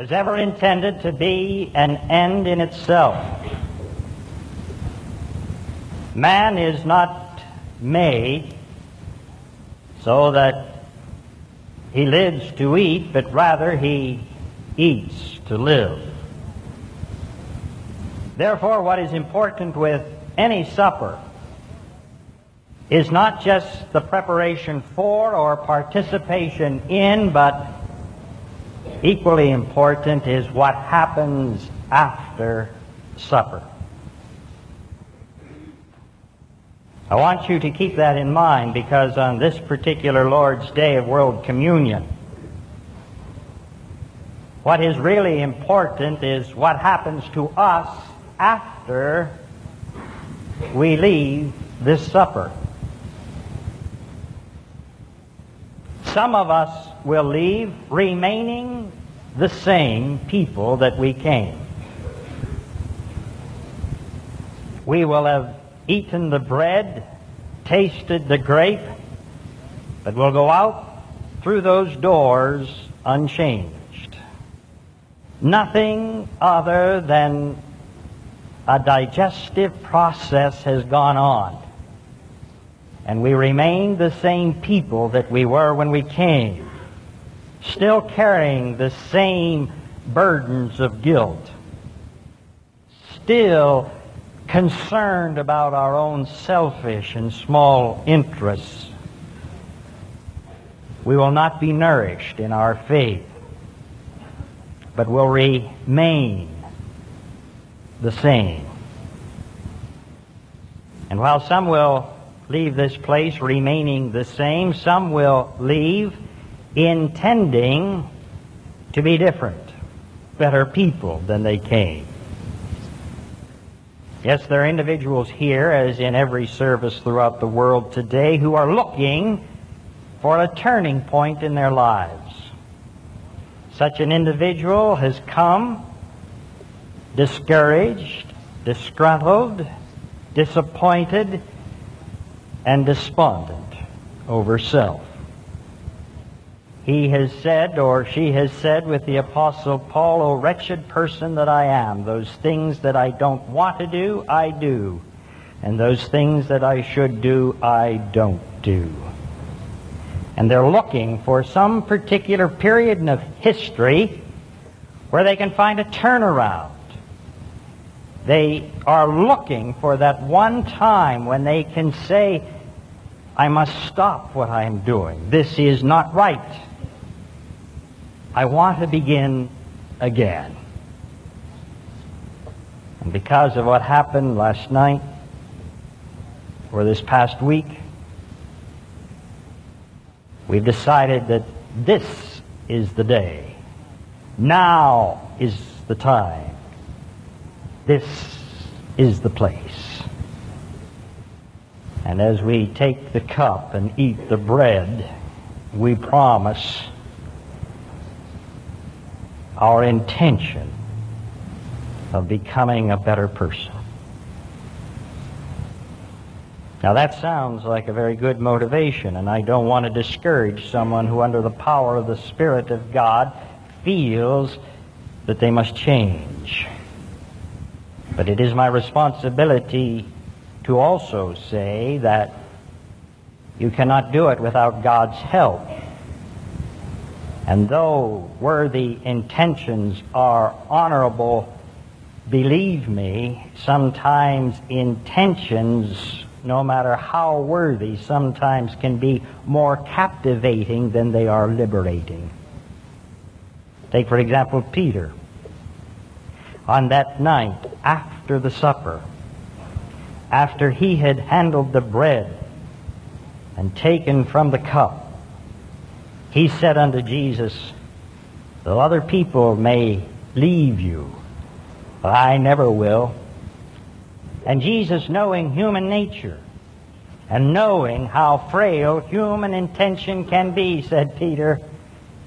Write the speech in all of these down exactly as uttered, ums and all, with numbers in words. was ever intended to be an end in itself. Man is not made so that he lives to eat, but rather he eats to live. Therefore, what is important with any supper is not just the preparation for or participation in, but equally important is what happens after supper. I want you to keep that in mind, because on this particular Lord's Day of World Communion, what is really important is what happens to us after we leave this supper. Some of us will leave remaining the same people that we came. We will have eaten the bread, tasted the grape, but we'll go out through those doors unchanged. Nothing other than a digestive process has gone on. And we remain the same people that we were when we came, still carrying the same burdens of guilt, still concerned about our own selfish and small interests. We will not be nourished in our faith, but will remain the same. And while some will leave this place remaining the same, some will leave intending to be different, better people than they came. Yes, there are individuals here, as in every service throughout the world today, who are looking for a turning point in their lives. Such an individual has come discouraged, disgruntled, disappointed, and despondent over self. He has said, or she has said with the Apostle Paul, "O wretched person that I am, those things that I don't want to do, I do, and those things that I should do, I don't do." And they're looking for some particular period in history where they can find a turnaround. They are looking for that one time when they can say, "I must stop what I am doing. This is not right. I want to begin again." And because of what happened last night or this past week, we've decided that this is the day. Now is the time. This is the place. And as we take the cup and eat the bread, we promise our intention of becoming a better person. Now that sounds like a very good motivation, and I don't want to discourage someone who, under the power of the Spirit of God, feels that they must change. But it is my responsibility to also say that you cannot do it without God's help. And though worthy intentions are honorable, believe me, sometimes intentions, no matter how worthy, sometimes can be more captivating than they are liberating. Take, for example, Peter. On that night, after the supper, after he had handled the bread and taken from the cup, he said unto Jesus, "Though other people may leave you, I never will." And Jesus, knowing human nature and knowing how frail human intention can be, said, "Peter,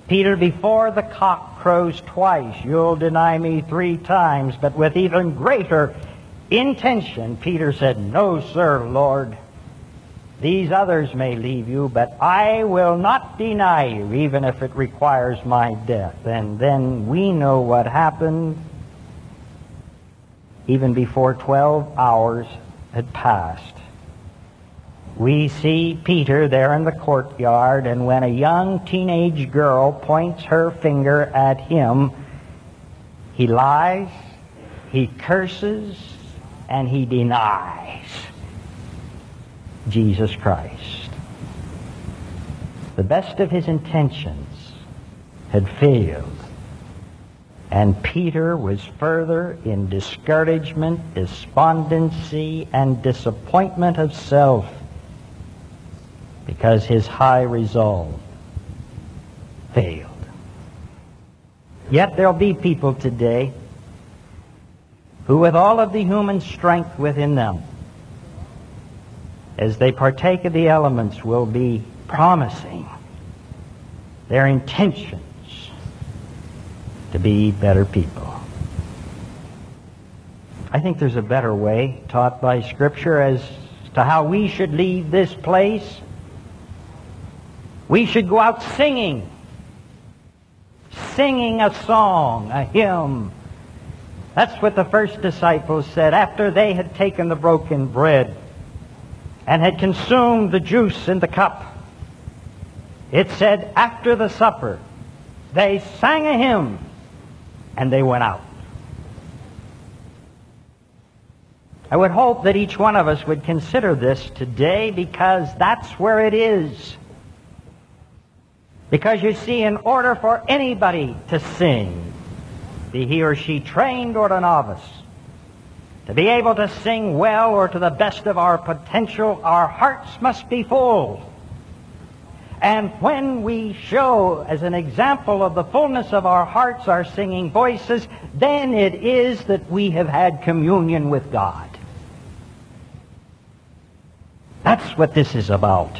Peter, before the cock crows twice, you'll deny me three times." But with even greater intention, Peter said, "No, sir, Lord, These others may leave you, but I will not deny you, even if it requires my death. And then we know what happened. Even before twelve hours had passed, we see Peter there in the courtyard, and when a young teenage girl points her finger at him, he lies, he curses, and he denies Jesus Christ. The best of his intentions had failed, and Peter was further in discouragement, despondency, and disappointment of self, because his high resolve failed. Yet there'll be people today who, with all of the human strength within them, as they partake of the elements, will be promising their intentions to be better people. I think there's a better way taught by Scripture as to how we should leave this place. We should go out singing, singing a song, a hymn. That's what the first disciples said after they had taken the broken bread and had consumed the juice in the cup. It said, after the supper, they sang a hymn and they went out. I would hope that each one of us would consider this today, because that's where it is. Because you see, in order for anybody to sing, be he or she trained or a novice, to be able to sing well or to the best of our potential, our hearts must be full. And when we show as an example of the fullness of our hearts, our singing voices, then it is that we have had communion with God. That's what this is about.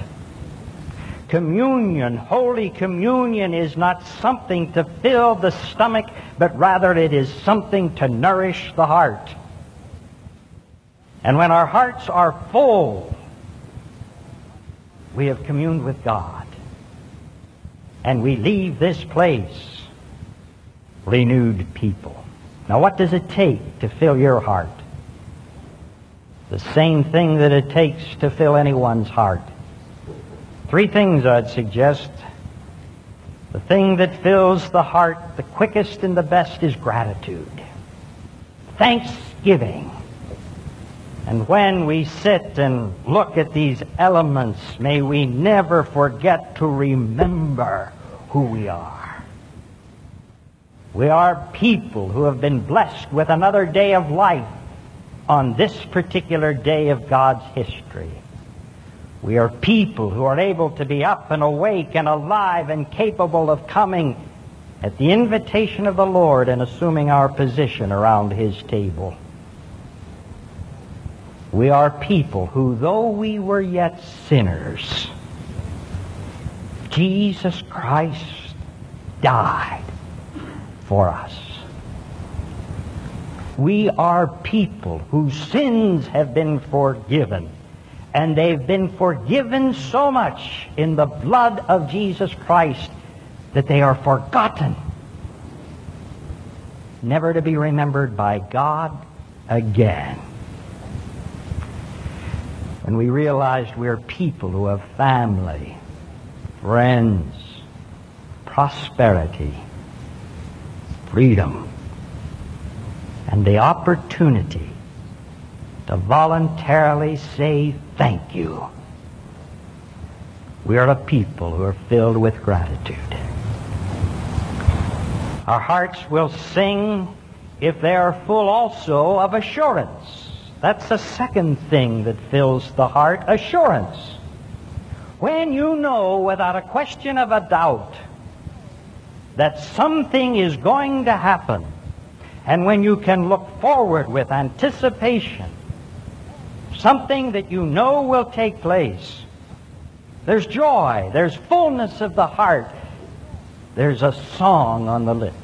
Communion, Holy Communion, is not something to fill the stomach, but rather it is something to nourish the heart. And when our hearts are full, we have communed with God. And we leave this place renewed people. Now, what does it take to fill your heart? The same thing that it takes to fill anyone's heart. Three things I'd suggest. The thing that fills the heart the quickest and the best is gratitude. Thanksgiving. And when we sit and look at these elements, may we never forget to remember who we are. We are people who have been blessed with another day of life on this particular day of God's history. We are people who are able to be up and awake and alive and capable of coming at the invitation of the Lord and assuming our position around His table. We are people who, though we were yet sinners, Jesus Christ died for us. We are people whose sins have been forgiven. And they've been forgiven so much in the blood of Jesus Christ that they are forgotten, never to be remembered by God again. When we realized we're people who have family, friends, prosperity, freedom, and the opportunity to voluntarily say thank you. We are a people who are filled with gratitude. Our hearts will sing if they are full also of assurance. That's the second thing that fills the heart, assurance. When you know without a question of a doubt that something is going to happen, and when you can look forward with anticipation, something that you know will take place. There's joy. There's fullness of the heart. There's a song on the lips.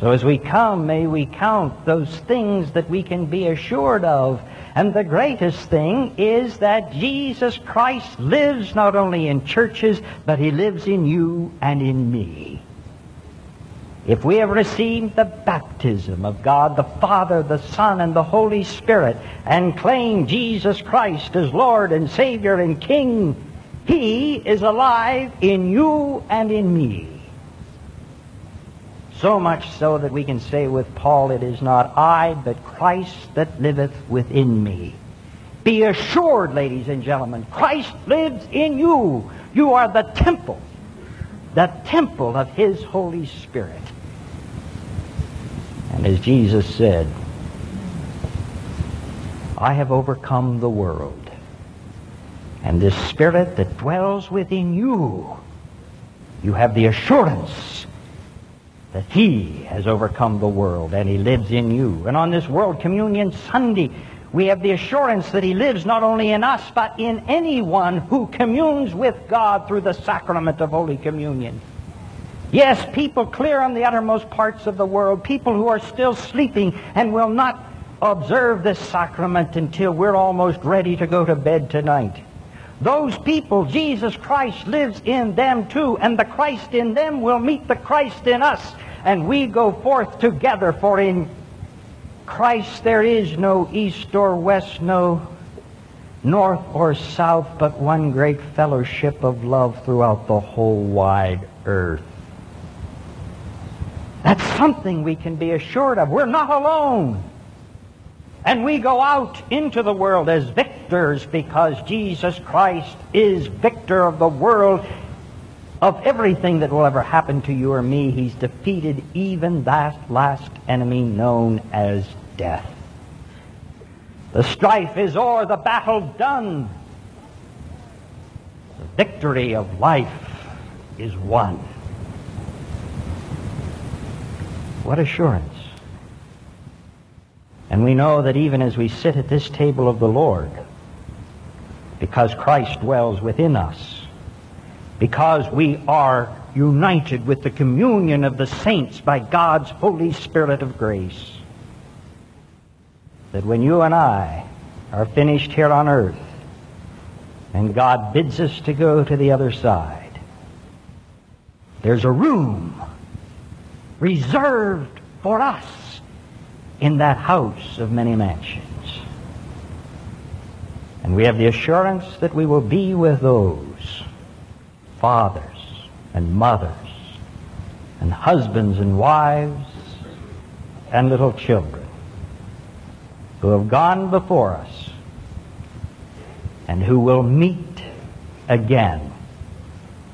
So as we come, may we count those things that we can be assured of And the greatest thing is that Jesus Christ lives not only in churches, but he lives in you and in me. If we have received the baptism of God, the Father, the Son, and the Holy Spirit, and claim Jesus Christ as Lord and Savior and King, he is alive in you and in me. So much so that we can say with Paul, it is not I, but Christ that liveth within me. Be assured, ladies and gentlemen, Christ lives in you. You are the temple, the temple of his Holy Spirit. And as Jesus said, I have overcome the world. And this Spirit that dwells within you, you have the assurance that he has overcome the world and he lives in you. And on this World Communion Sunday, we have the assurance that he lives not only in us, but in anyone who communes with God through the sacrament of Holy Communion. Yes, people clear on the uttermost parts of the world, people who are still sleeping and will not observe this sacrament until we're almost ready to go to bed tonight. Those people, Jesus Christ lives in them too, and the Christ in them will meet the Christ in us, and we go forth together, for in Christ there is no east or west, no north or south, but one great fellowship of love throughout the whole wide earth. That's something we can be assured of. We're not alone. And we go out into the world as victors because Jesus Christ is victor of the world, of everything that will ever happen to you or me. He's defeated even that last enemy known as death. The strife is o'er, the battle done. The victory of life is won. What assurance. And we know that even as we sit at this table of the Lord, because Christ dwells within us, because we are united with the communion of the saints by God's Holy Spirit of grace, that when you and I are finished here on earth and God bids us to go to the other side, there's a room reserved for us in that house of many mansions. And we have the assurance that we will be with those fathers and mothers and husbands and wives and little children who have gone before us and who will meet again,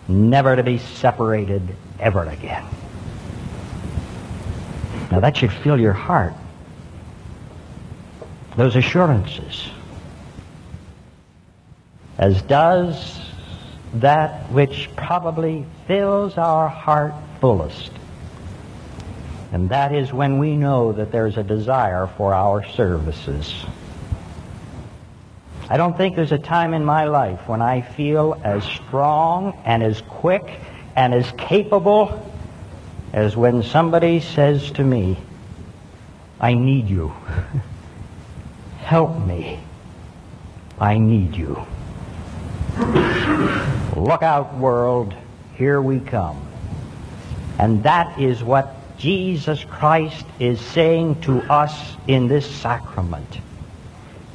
never to be separated ever again. Now that should fill your heart, those assurances, as does that which probably fills our heart fullest. And that is when we know that there's a desire for our services. I don't think there's a time in my life when I feel as strong and as quick and as capable as when somebody says to me, I need you. Help me. I need you. Look out, world, here we come. And that is what Jesus Christ is saying to us in this sacrament.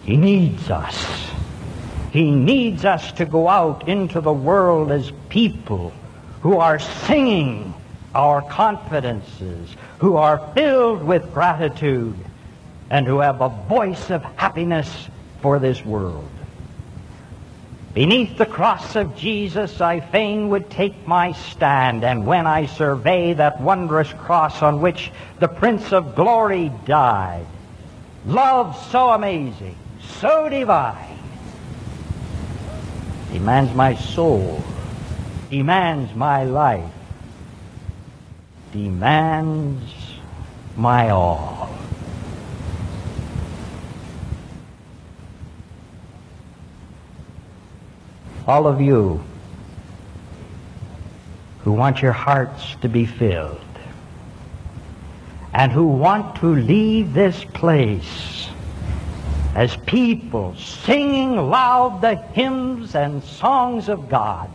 He needs us. He needs us to go out into the world as people who are singing our confidences, who are filled with gratitude, and who have a voice of happiness for this world. Beneath the cross of Jesus, I fain would take my stand, and when I survey that wondrous cross on which the Prince of Glory died, love so amazing, so divine, demands my soul, demands my life, demands my all. All of you who want your hearts to be filled and who want to leave this place as people singing loud the hymns and songs of God,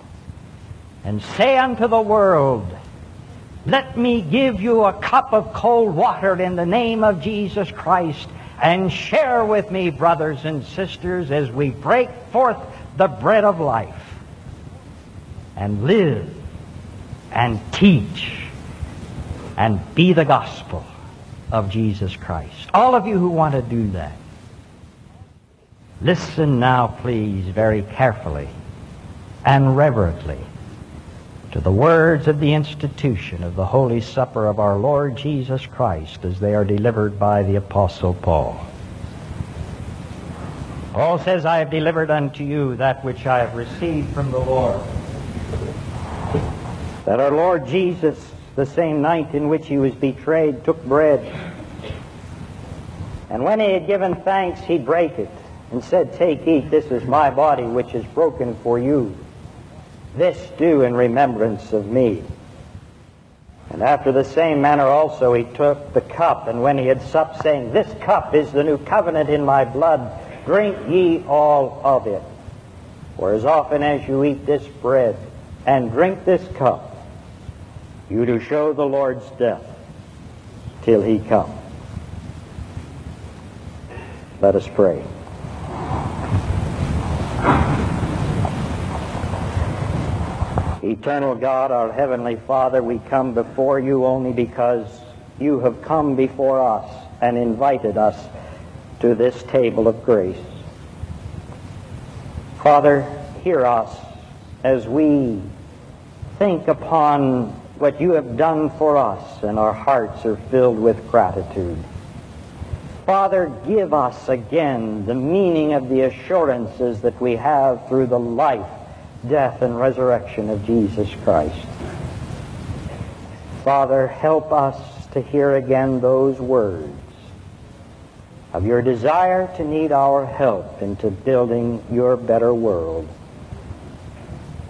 and say unto the world, let me give you a cup of cold water in the name of Jesus Christ, and share with me, brothers and sisters, as we break forth the bread of life, and live and teach and be the gospel of Jesus Christ. All of you who want to do that, listen now, please, very carefully and reverently to the words of the institution of the Holy Supper of our Lord Jesus Christ as they are delivered by the Apostle Paul. Paul says, I have delivered unto you that which I have received from the Lord, that our Lord Jesus, the same night in which he was betrayed, took bread, and when he had given thanks, he brake it, and said, take, eat, this is my body which is broken for you. This do in remembrance of me. And after the same manner also he took the cup, and when he had supped, saying, this cup is the new covenant in my blood. Drink ye all of it. For as often as you eat this bread and drink this cup, you do show the Lord's death till he come. Let us pray. Eternal God, our Heavenly Father, we come before you only because you have come before us and invited us to this table of grace. Father, hear us as we think upon what you have done for us, and our hearts are filled with gratitude. Father, give us again the meaning of the assurances that we have through the life, death, and resurrection of Jesus Christ. Father, help us to hear again those words of your desire to need our help into building your better world.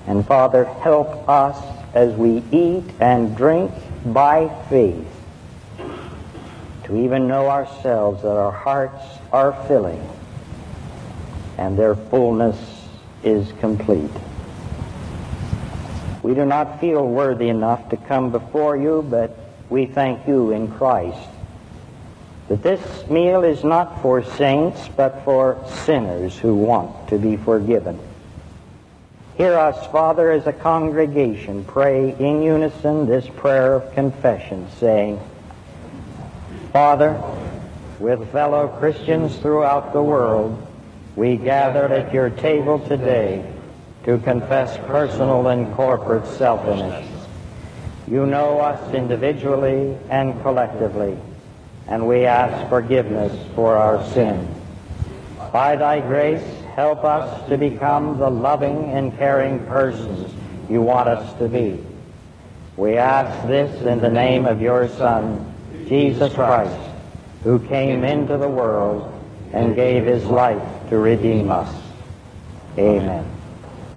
And Father, help us as we eat and drink by faith to even know ourselves that our hearts are filling and their fullness is complete. We do not feel worthy enough to come before you, but we thank you in Christ that this meal is not for saints, but for sinners who want to be forgiven. Hear us, Father, as a congregation pray in unison this prayer of confession, saying, Father, with fellow Christians throughout the world, we gathered at your table today to confess personal and corporate selfishness. You know us individually and collectively, and we ask forgiveness for our sin. By thy grace, help us to become the loving and caring persons you want us to be. We ask this in the name of your Son, Jesus Christ, who came into the world and gave his life to redeem us. Amen.